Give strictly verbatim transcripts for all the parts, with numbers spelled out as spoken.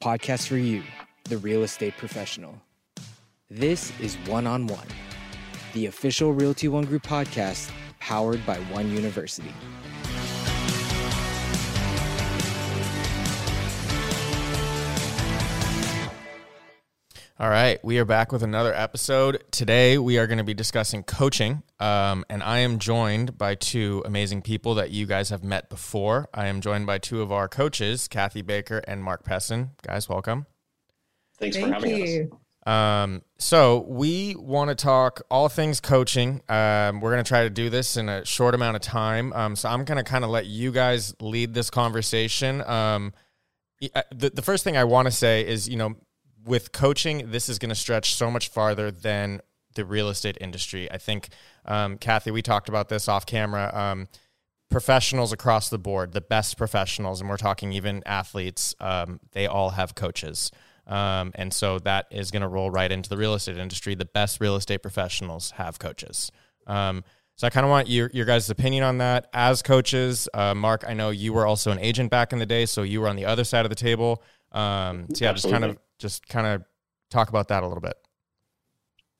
podcast for you, the real estate professional. This is One on One, the official Realty One Group podcast powered by One University. All right, we are back with another episode. Today, we are going to be discussing coaching, um, and I am joined by two amazing people that you guys have met before. I am joined by two of our coaches, Kathy Baker and Mark Pessin. Guys, welcome. Thanks Thank for having you. us. Um, so we want to talk all things coaching. Um, we're going to try to do this in a short amount of time, um, so I'm going to kind of let you guys lead this conversation. Um, the, the first thing I want to say is, you know, with coaching, this is going to stretch so much farther than the real estate industry. I think, um, Kathy, we talked about this off camera, um, professionals across the board, the best professionals, and we're talking even athletes, um, they all have coaches. Um, and so that is going to roll right into the real estate industry. The best real estate professionals have coaches. Um, so I kind of want your, your guys' opinion on that as coaches. Uh, Mark, I know you were also an agent back in the day, so you were on the other side of the table. Um, so yeah, Absolutely. just kind of, Just kind of talk about that a little bit.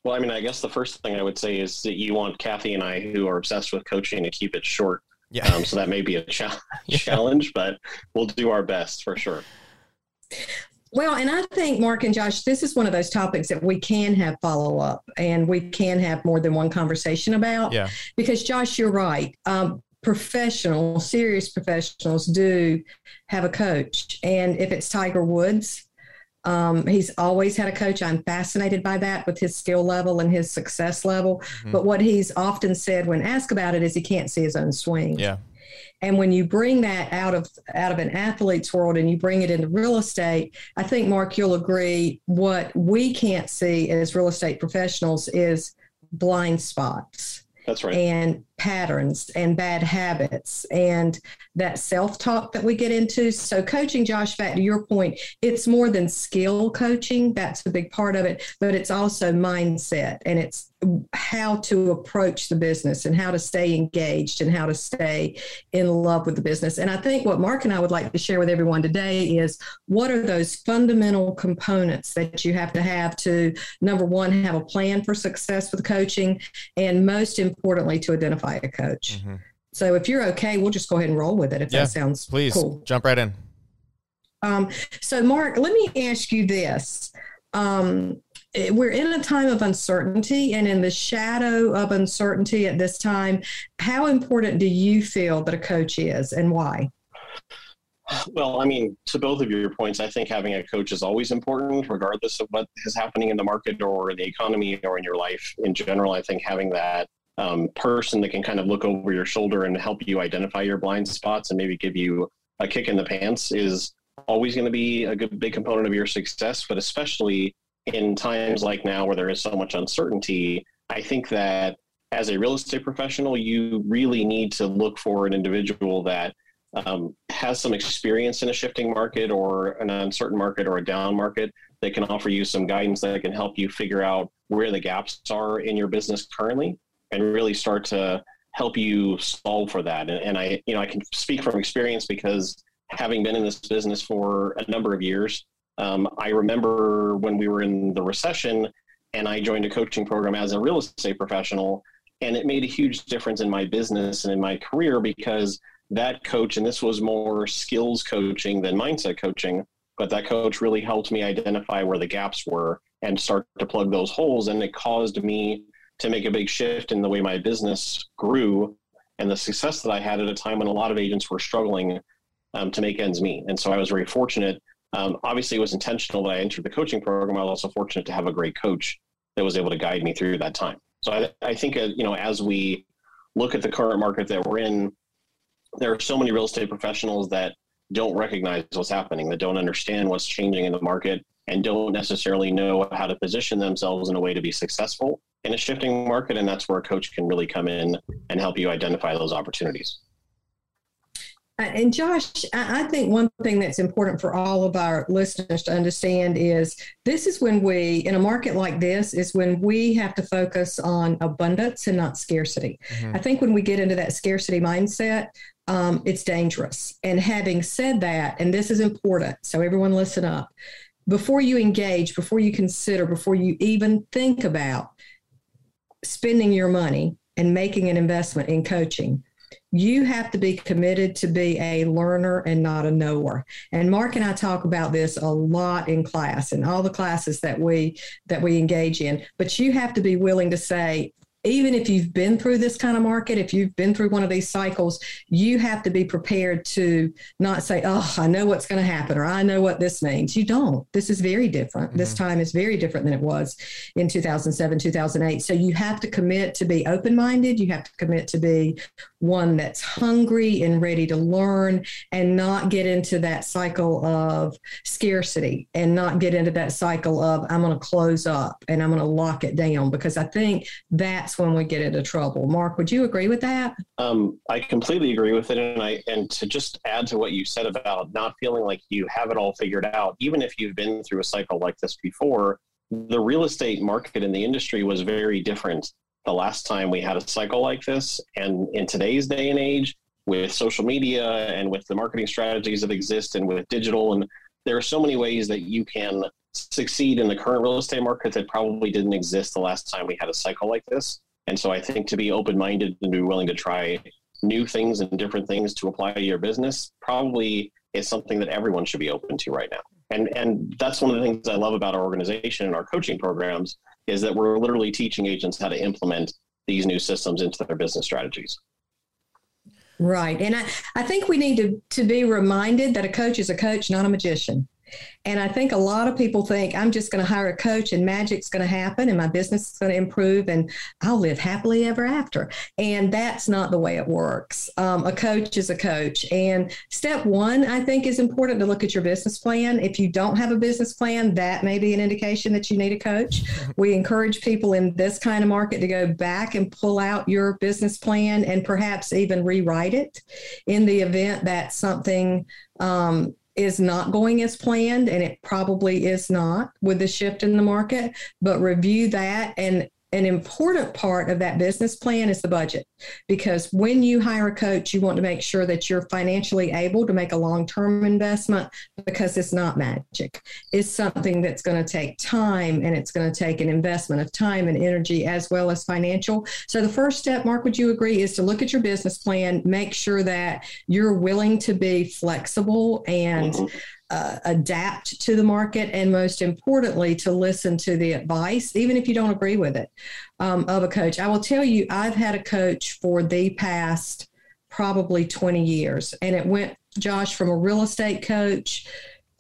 Well, I mean, I guess the first thing I would say is that you want Kathy and I, who are obsessed with coaching, to keep it short. Yeah. Um, so that may be a challenge, yeah. challenge, but we'll do our best for sure. Well, and I think, Mark and Josh, this is one of those topics that we can have follow-up and we can have more than one conversation about. Yeah. Because, Josh, you're right. Um, professionals, serious professionals do have a coach. And if it's Tiger Woods, Um, he's always had a coach. I'm fascinated by that with his skill level and his success level. Mm-hmm. But what he's often said when asked about it is he can't see his own swing. Yeah. And when you bring that out of out of an athlete's world and you bring it into real estate, I think, Mark, you'll agree what we can't see as real estate professionals is blind spots. That's right. And patterns and bad habits and that self-talk that we get into. So coaching, Josh, back to your point, it's more than skill coaching. That's a big part of it, but it's also mindset and it's how to approach the business and how to stay engaged and how to stay in love with the business. And I think what Mark and I would like to share with everyone today is what are those fundamental components that you have to have to, number one, have a plan for success with coaching, and most importantly, to identify a coach. Mm-hmm. So if you're okay, we'll just go ahead and roll with it. If yeah, that sounds please cool. Jump right in. Um, so Mark, let me ask you this. Um, we're in a time of uncertainty, and in the shadow of uncertainty at this time, how important do you feel that a coach is, and why? Well, I mean, to both of your points, I think having a coach is always important, regardless of what is happening in the market or the economy or in your life in general. I think having that Um, person that can kind of look over your shoulder and help you identify your blind spots and maybe give you a kick in the pants is always going to be a good big component of your success. But especially in times like now where there is so much uncertainty, I think that as a real estate professional, you really need to look for an individual that um, has some experience in a shifting market or an uncertain market or a down market that can offer you some guidance that can help you figure out where the gaps are in your business currently, and really start to help you solve for that. And, and I, you know, I can speak from experience because having been in this business for a number of years, um, I remember when we were in the recession and I joined a coaching program as a real estate professional, and it made a huge difference in my business and in my career because that coach, and this was more skills coaching than mindset coaching, but that coach really helped me identify where the gaps were and start to plug those holes. And it caused me to make a big shift in the way my business grew and the success that I had at a time when a lot of agents were struggling um, to make ends meet. And so I was very fortunate. Um, obviously, it was intentional that I entered the coaching program. I was also fortunate to have a great coach that was able to guide me through that time. So I, I think, uh, you know, as we look at the current market that we're in, there are so many real estate professionals that don't recognize what's happening, that don't understand what's changing in the market, and don't necessarily know how to position themselves in a way to be successful in a shifting market. And that's where a coach can really come in and help you identify those opportunities. And Josh, I think one thing that's important for all of our listeners to understand is this is when we, in a market like this, is when we have to focus on abundance and not scarcity. Mm-hmm. I think when we get into that scarcity mindset, um, it's dangerous. And having said that, and this is important, so everyone listen up, before you engage, before you consider, before you even think about spending your money and making an investment in coaching, you have to be committed to be a learner and not a knower. And Mark and I talk about this a lot in class and all the classes that we that we engage in. But you have to be willing to say, even if you've been through this kind of market, if you've been through one of these cycles, you have to be prepared to not say, oh, I know what's going to happen, or I know what this means. You don't. This is very different. Mm-hmm. This time is very different than it was in two thousand seven, two thousand eight. So you have to commit to be open-minded. You have to commit to be one that's hungry and ready to learn, and not get into that cycle of scarcity, and not get into that cycle of I'm going to close up and I'm going to lock it down, because I think that's when we get into trouble. Mark, would you agree with that? Um, I completely agree with it. And I, and to just add to what you said about not feeling like you have it all figured out, even if you've been through a cycle like this before, the real estate market in the industry was very different the last time we had a cycle like this. And in today's day and age, with social media and with the marketing strategies that exist and with digital, and there are so many ways that you can succeed in the current real estate market that probably didn't exist the last time we had a cycle like this. And so I think to be open-minded and be willing to try new things and different things to apply to your business probably is something that everyone should be open to right now. And and that's one of the things I love about our organization and our coaching programs, is that we're literally teaching agents how to implement these new systems into their business strategies. Right. And I, I think we need to, to be reminded that a coach is a coach, not a magician. And I think a lot of people think, I'm just going to hire a coach and magic's going to happen and my business is going to improve and I'll live happily ever after. And that's not the way it works. Um, a coach is a coach. And step one, I think, is important to look at your business plan. If you don't have a business plan, that may be an indication that you need a coach. We encourage people in this kind of market to go back and pull out your business plan and perhaps even rewrite it in the event that something um is not going as planned, and it probably is not with the shift in the market, but review that. And an important part of that business plan is the budget, because when you hire a coach, you want to make sure that you're financially able to make a long-term investment, because it's not magic. It's something that's going to take time, and it's going to take an investment of time and energy as well as financial. So the first step, Mark, would you agree, is to look at your business plan, make sure that you're willing to be flexible and mm-hmm. Uh, adapt to the market, and most importantly, to listen to the advice, even if you don't agree with it, um, of a coach. I will tell you, I've had a coach for the past probably twenty years, and it went, Josh, from a real estate coach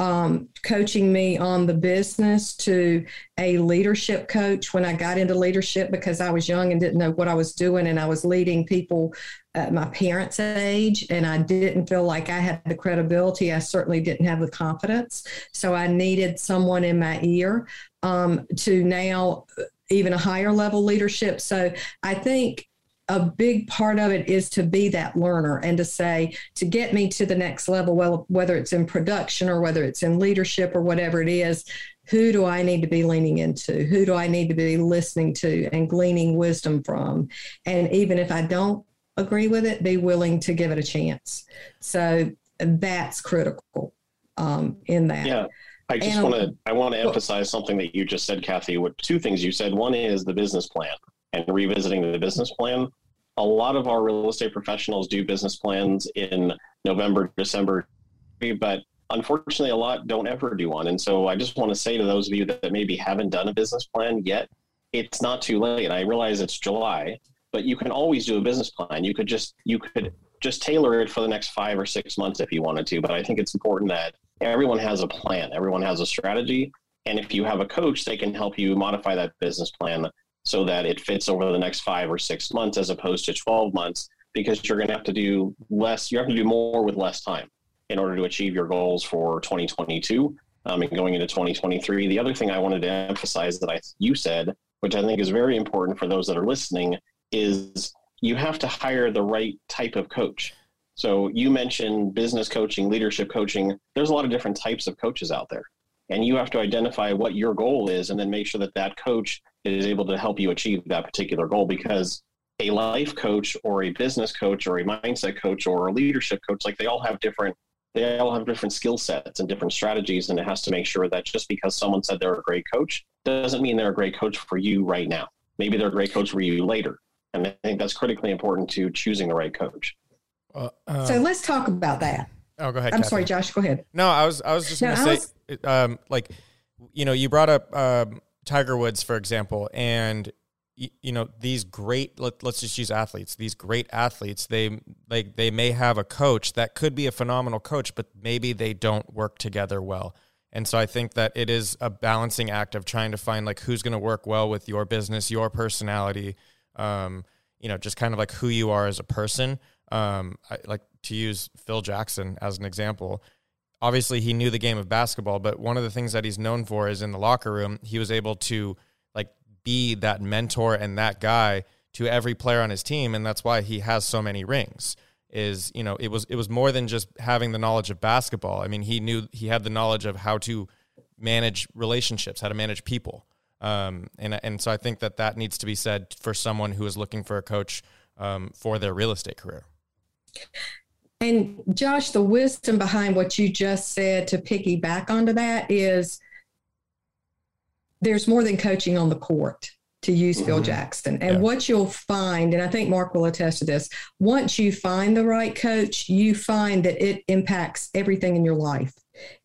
um, coaching me on the business to a leadership coach when I got into leadership, because I was young and didn't know what I was doing, and I was leading people at my parents' age, and I didn't feel like I had the credibility. I certainly didn't have the confidence. So I needed someone in my ear, um, to now even a higher level leadership. So I think a big part of it is to be that learner and to say, to get me to the next level, well, whether it's in production or whether it's in leadership or whatever it is, who do I need to be leaning into? Who do I need to be listening to and gleaning wisdom from? And even if I don't agree with it, be willing to give it a chance. So that's critical um, in that. Yeah, I just want to I want to emphasize something that you just said, Kathy. What two things you said? One is the business plan and revisiting the business plan. A lot of our real estate professionals do business plans in November, December, but unfortunately, a lot don't ever do one. And so I just want to say to those of you that maybe haven't done a business plan yet, it's not too late. I realize it's July, but you can always do a business plan. You could just you could just tailor it for the next five or six months if you wanted to. But I think it's important that everyone has a plan. Everyone has a strategy. And if you have a coach, they can help you modify that business plan so that it fits over the next five or six months as opposed to twelve months, because you're going to have to do less. You have to do more with less time in order to achieve your goals for twenty twenty-two um, and going into twenty twenty-three. The other thing I wanted to emphasize that I you said, which I think is very important for those that are listening, is you have to hire the right type of coach. So you mentioned business coaching, leadership coaching. There's a lot of different types of coaches out there, and you have to identify what your goal is and then make sure that that coach is able to help you achieve that particular goal, because a life coach or a business coach or a mindset coach or a leadership coach, like they all have different, they all have different skill sets and different strategies. And it has to make sure that just because someone said they're a great coach doesn't mean they're a great coach for you right now. Maybe they're a great coach for you later. And I think that's critically important to choosing the right coach. Uh, uh, so let's talk about that. Oh, go ahead. I'm Kathy. Sorry, Josh, go ahead. No, I was, I was just no, going to say, was... um, like, you know, you brought up um, Tiger Woods, for example, and you, you know, these great, let, let's just use athletes, these great athletes, they like, they may have a coach that could be a phenomenal coach, but maybe they don't work together well. And so I think that it is a balancing act of trying to find like who's going to work well with your business, your personality, um, you know, just kind of like who you are as a person. Um, I, like to use Phil Jackson as an example. Obviously, he knew the game of basketball, but one of the things that he's known for is in the locker room, he was able to like be that mentor and that guy to every player on his team, and that's why he has so many rings. Is, you know, it was it was more than just having the knowledge of basketball. I mean, he knew he had the knowledge of how to manage relationships, how to manage people, um, and and so I think that that needs to be said for someone who is looking for a coach um, for their real estate career. And Josh, the wisdom behind what you just said to piggyback onto that is there's more than coaching on the court, to use Phil Jackson. And yeah. what you'll find, and I think Mark will attest to this, once you find the right coach, you find that it impacts everything in your life.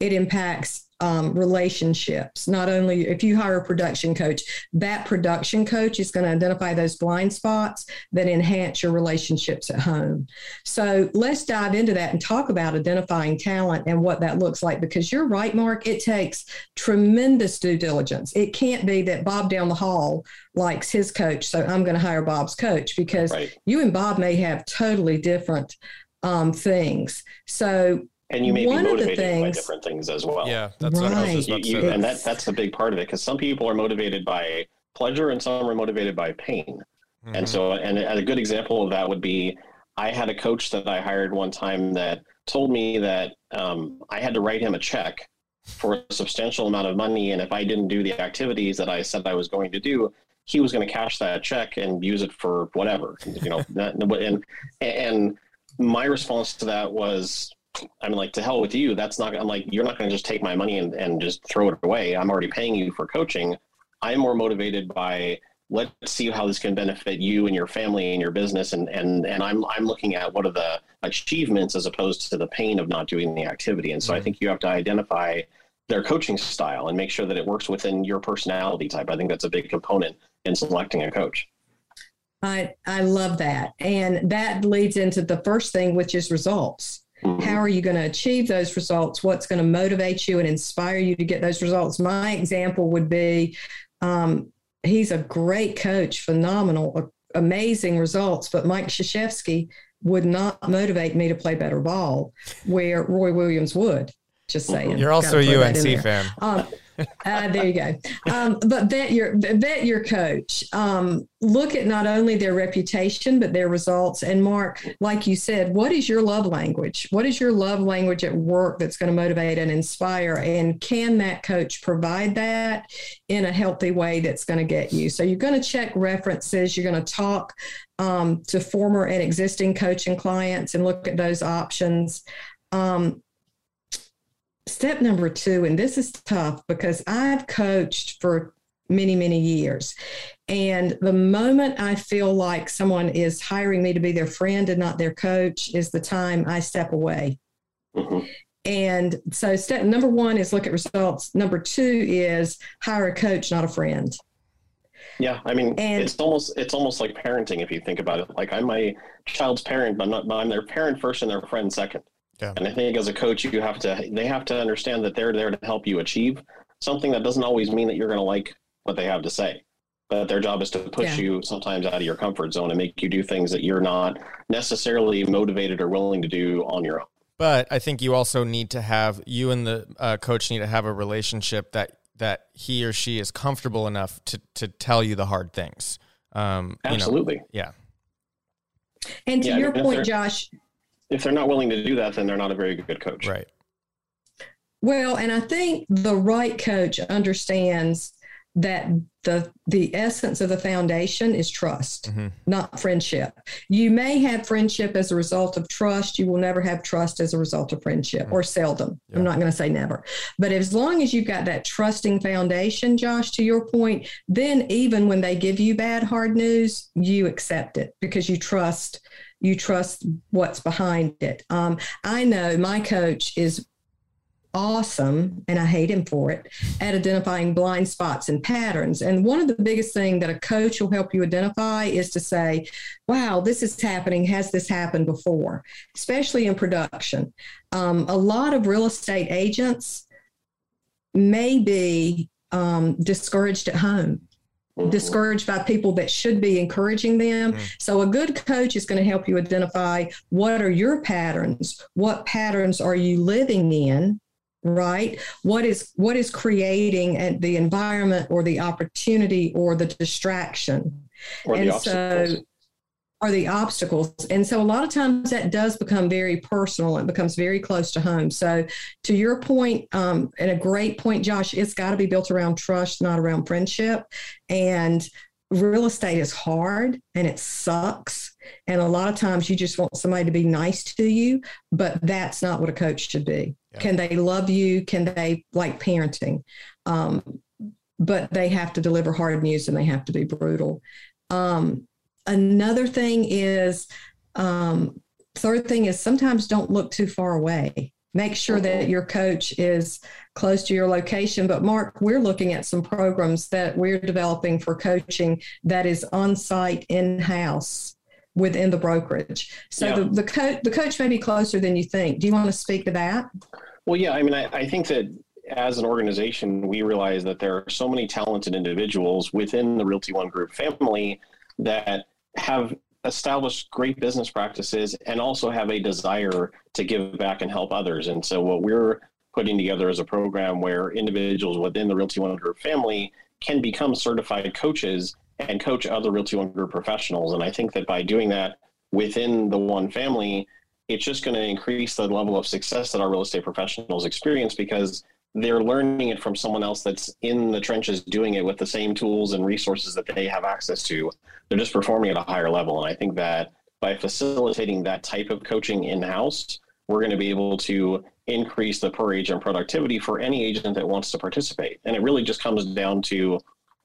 It impacts um, relationships. Not only if you hire a production coach, that production coach is going to identify those blind spots that enhance your relationships at home. So let's dive into that and talk about identifying talent and what that looks like, because you're right, Mark, it takes tremendous due diligence. It can't be that Bob down the hall likes his coach, so I'm going to hire Bob's coach, because right. you and Bob may have totally different um, things. So And you may One be motivated things, by different things as well. Yeah, that's right. what I was about to say. And that, that's the big part of it, because some people are motivated by pleasure and some are motivated by pain. Mm-hmm. And so, and a good example of that would be, I had a coach that I hired one time that told me that um, I had to write him a check for a substantial amount of money. And if I didn't do the activities that I said I was going to do, he was going to cash that check and use it for whatever, you know, and, and my response to that was, I'm like, to hell with you. That's not, I'm like, you're not going to just take my money and, and just throw it away. I'm already paying you for coaching. I'm more motivated by, let's see how this can benefit you and your family and your business. And, and, and I'm, I'm looking at what are the achievements as opposed to the pain of not doing the activity. And so mm-hmm. I think you have to identify their coaching style and make sure that it works within your personality type. I think that's a big component in selecting a coach. I, I love that. And that leads into the first thing, which is results. How are you going to achieve those results? What's going to motivate you and inspire you to get those results? My example would be, um, he's a great coach, phenomenal, uh, amazing results, but Mike Krzyzewski would not motivate me to play better ball, where Roy Williams would. Just saying. You're also a U N C fan. Um, uh, there you go. Um, but vet your, vet your coach. Um, look at not only their reputation, but their results. And Mark, like you said, what is your love language? What is your love language at work that's going to motivate and inspire? And can that coach provide that in a healthy way that's going to get you? So you're going to check references. You're going to talk um, to former and existing coaching clients and look at those options. Um, Step number two, and this is tough because I've coached for many, many years. And the moment I feel like someone is hiring me to be their friend and not their coach is the time I step away. Mm-hmm. And so step number one is look at results. Number two is hire a coach, not a friend. Yeah. I mean, and it's almost, it's almost like parenting. If you think about it, like I'm my child's parent, but I'm not, I'm their parent first and their friend second. Yeah. And I think as a coach, you have to, they have to understand that they're there to help you achieve something. That doesn't always mean that you're going to like what they have to say, but their job is to push yeah. you sometimes out of your comfort zone and make you do things that you're not necessarily motivated or willing to do on your own. But I think you also need to have, you and the uh, coach need to have a relationship that, that he or she is comfortable enough to, to tell you the hard things. Um, Absolutely. You know, yeah. And to yeah, your point, Josh, if they're not willing to do that, then they're not a very good coach. Right. Well, and I think the right coach understands that the the essence of the foundation is trust, mm-hmm. not friendship. You may have friendship as a result of trust. You will never have trust as a result of friendship, mm-hmm. or seldom. Yeah. I'm not going to say never. But as long as you've got that trusting foundation, Josh, to your point, then even when they give you bad, hard news, you accept it because you trust, you trust what's behind it. Um, I know my coach is awesome, and I hate him for it, at identifying blind spots and patterns. And one of the biggest thing that a coach will help you identify is to say, wow, this is happening. Has this happened before? Especially in production. Um, a lot of real estate agents may be um, discouraged at home, discouraged by people that should be encouraging them. Mm-hmm. So a good coach is going to help you identify what are your patterns? What patterns are you living in? Right? What is what is creating the environment or the opportunity or the distraction? Or and the obstacles. So are the obstacles. And so a lot of times that does become very personal. It becomes very close to home. So to your point, um, and a great point, Josh, it's got to be built around trust, not around friendship. And real estate is hard and it sucks. And a lot of times you just want somebody to be nice to you, but that's not what a coach should be. Yeah. Can they love you? Can they, like parenting? Um, but they have to deliver hard news and they have to be brutal. Um, another thing is, um, third thing is sometimes don't look too far away. Make sure that your coach is close to your location. But Mark, we're looking at some programs that we're developing for coaching that is on-site, in-house, within the brokerage. So yeah. the, the, co- the coach may be closer than you think. Do you want to speak to that? Well, yeah, I mean, I, I think that as an organization, we realize that there are so many talented individuals within the Realty One Group family that have established great business practices and also have a desire to give back and help others. And so what we're putting together is a program where individuals within the Realty One Group family can become certified coaches and coach other Realty One Group professionals. And I think that by doing that within the One family, it's just going to increase the level of success that our real estate professionals experience because they're learning it from someone else that's in the trenches doing it with the same tools and resources that they have access to. They're just performing at a higher level. And I think that by facilitating that type of coaching in-house, we're going to be able to increase the per agent productivity for any agent that wants to participate. And it really just comes down to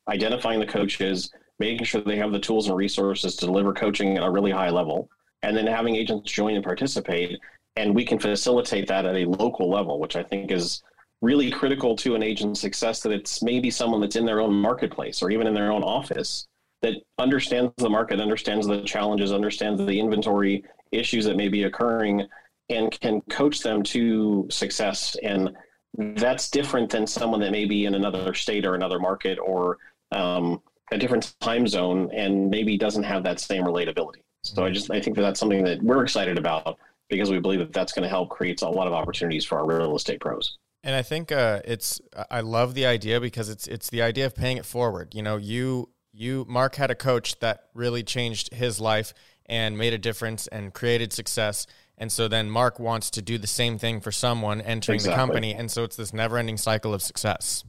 identifying the coaches, making sure they have the tools and resources to deliver coaching at a really high level, and then having agents join and participate. And we can facilitate that at a local level, which I think is really critical to an agent's success, that it's maybe someone that's in their own marketplace or even in their own office that understands the market, understands the challenges, understands the inventory issues that may be occurring, and can coach them to success. And that's different than someone that may be in another state or another market or um, a different time zone and maybe doesn't have that same relatability. So I just, I think that that's something that we're excited about because we believe that that's going to help create a lot of opportunities for our real estate pros. And I think uh, it's, I love the idea because it's, it's the idea of paying it forward. You know, you, you, Mark had a coach that really changed his life and made a difference and created success. And so then Mark wants to do the same thing for someone entering exactly. the company. And so it's this never ending cycle of success.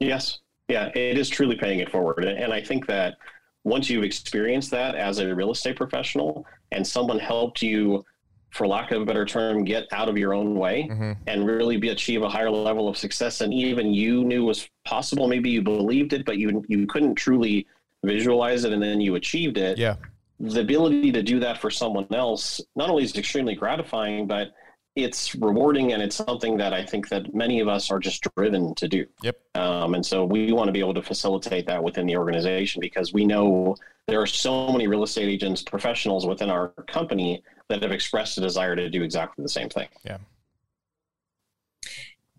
Yes. Yeah. It is truly paying it forward. And I think that once you've experienced that as a real estate professional and someone helped you, for lack of a better term, get out of your own way mm-hmm. and really be achieve a higher level of success than even you knew was possible. Maybe you believed it, but you you couldn't truly visualize it, and then you achieved it. Yeah. The ability to do that for someone else not only is extremely gratifying, but it's rewarding, and it's something that I think that many of us are just driven to do. Yep. Um, and so we want to be able to facilitate that within the organization because we know there are so many real estate agents, professionals within our company that have expressed a desire to do exactly the same thing. Yeah.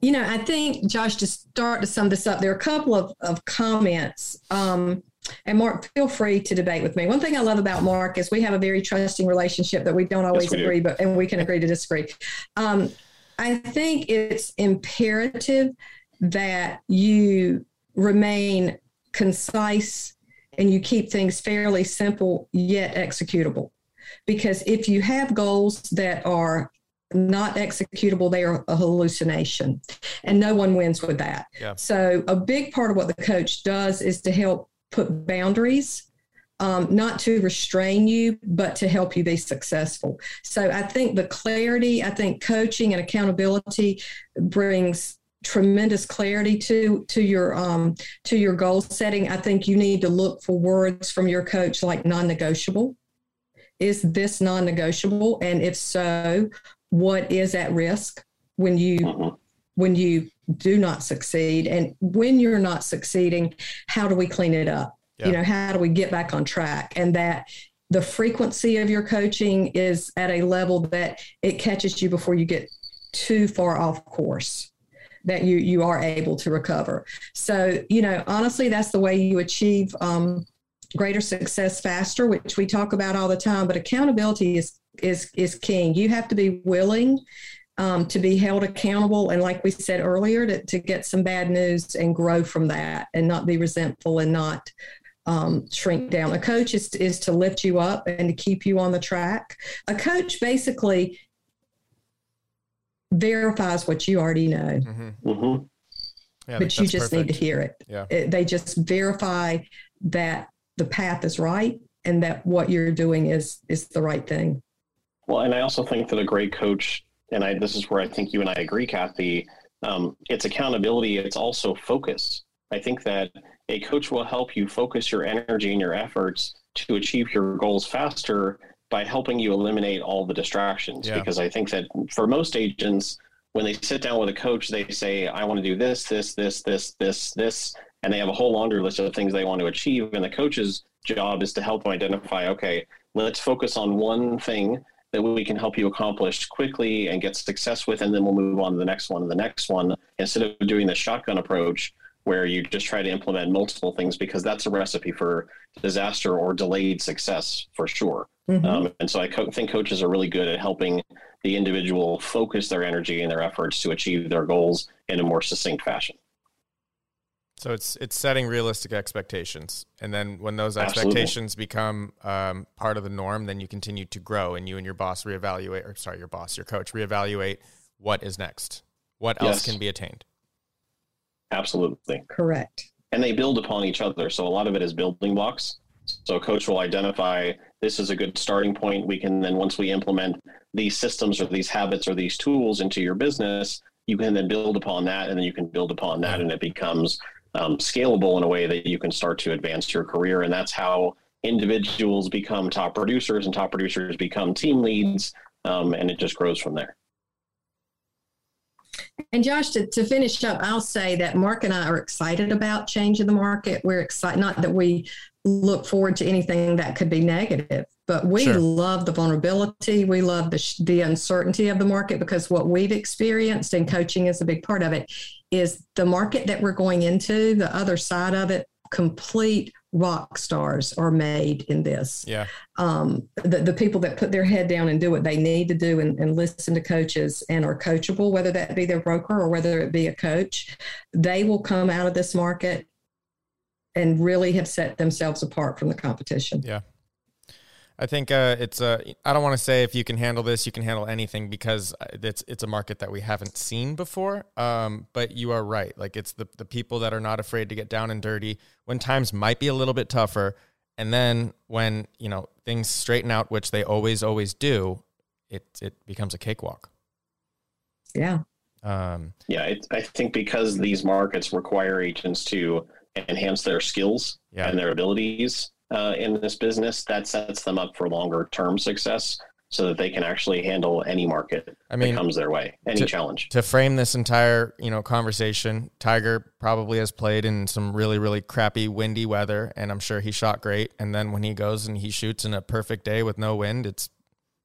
You know, I think, Josh, to start to sum this up, there are a couple of, of comments. Um, and Mark, feel free to debate with me. One thing I love about Mark is we have a very trusting relationship that we don't always yes, we agree, do. but and we can agree to disagree. Um, I think it's imperative that you remain concise and you keep things fairly simple yet executable. Because if you have goals that are not executable. They are a hallucination, and no one wins with that. Yeah. So a big part of what the coach does is to help put boundaries, um, not to restrain you, but to help you be successful. So I think the clarity, I think coaching and accountability brings tremendous clarity to to your um to your goal setting. I think you need to look for words from your coach like non-negotiable. Is this non-negotiable? And if so, what is at risk when you when you do not succeed? And when you're not succeeding, how do we clean it up? Yeah. You know, how do we get back on track? And that the frequency of your coaching is at a level that it catches you before you get too far off course, that you you are able to recover. So, you know, honestly, that's the way you achieve um, greater success faster, which we talk about all the time. But accountability is is is king. You have to be willing um, to be held accountable. And like we said earlier, to, to get some bad news and grow from that and not be resentful and not um, shrink down. A coach is, is to lift you up and to keep you on the track. A coach basically verifies what you already know, mm-hmm. Mm-hmm. Yeah, but you just perfect. Need to hear it. Yeah. it. They just verify that the path is right and that what you're doing is, is the right thing. Well, and I also think that a great coach, and I, this is where I think you and I agree, Kathy, um, it's accountability. It's also focus. I think that a coach will help you focus your energy and your efforts to achieve your goals faster by helping you eliminate all the distractions. Yeah. Because I think that for most agents, when they sit down with a coach, they say, I want to do this, this, this, this, this, this, and they have a whole laundry list of things they want to achieve. And the coach's job is to help them identify, okay, let's focus on one thing that we can help you accomplish quickly and get success with, and then we'll move on to the next one and the next one, instead of doing the shotgun approach where you just try to implement multiple things, because that's a recipe for disaster or delayed success for sure. Mm-hmm. Um, and so I co- think coaches are really good at helping the individual focus their energy and their efforts to achieve their goals in a more succinct fashion. So it's it's setting realistic expectations. And then when those expectations Absolutely. become um, part of the norm, then you continue to grow, and you and your boss reevaluate, or sorry, your boss, your coach, reevaluate what is next, what yes. else can be attained. Absolutely. Correct. And they build upon each other. So a lot of it is building blocks. So a coach will identify, this is a good starting point. We can then, once we implement these systems or these habits or these tools into your business, you can then build upon that, and then you can build upon that, and it becomes um, scalable in a way that you can start to advance your career. And that's how individuals become top producers, and top producers become team leads, um, and it just grows from there. And Josh, to, to finish up, I'll say that Mark and I are excited about changing the market. We're excited, not that we look forward to anything that could be negative, but we sure. love the vulnerability. We love the, the uncertainty of the market, because what we've experienced, and coaching is a big part of it, is the market that we're going into, the other side of it, complete rock stars are made in this. Yeah. Um, the, the people that put their head down and do what they need to do, and, and listen to coaches and are coachable, whether that be their broker or whether it be a coach, they will come out of this market and really have set themselves apart from the competition. Yeah. I think uh, it's a, uh, I don't want to say if you can handle this, you can handle anything, because it's, it's a market that we haven't seen before. Um, but you are right. Like, it's the, the people that are not afraid to get down and dirty when times might be a little bit tougher. And then when, you know, things straighten out, which they always, always do, it, it becomes a cakewalk. Yeah. Um, yeah. It, I think because these markets require agents to enhance their skills yeah. and their abilities, Uh, in this business, that sets them up for longer term success, so that they can actually handle any market I mean, that comes their way, any to, challenge. To frame this entire, you know, conversation, Tiger probably has played in some really, really crappy, windy weather, and I'm sure he shot great. And then when he goes and he shoots in a perfect day with no wind, it's,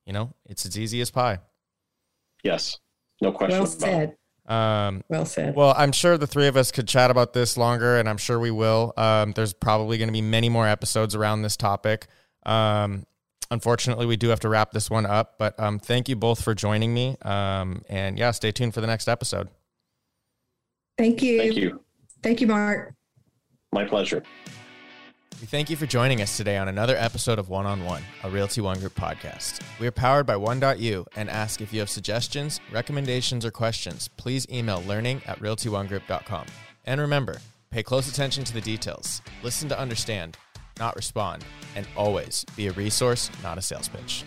you know, it's as easy as pie. Yes, no question. Well said. About it. Um, well said. Well, I'm sure the three of us could chat about this longer, and I'm sure we will. Um, there's probably going to be many more episodes around this topic. Um, unfortunately, we do have to wrap this one up, but um, thank you both for joining me. Um, and yeah, stay tuned for the next episode. Thank you. Thank you. Thank you, Mark. My pleasure. We thank you for joining us today on another episode of One on One, a Realty One Group podcast. We are powered by one dot U and ask if you have suggestions, recommendations, or questions, please email learning at realty one group dot com. And remember, pay close attention to the details, listen to understand, not respond, and always be a resource, not a sales pitch.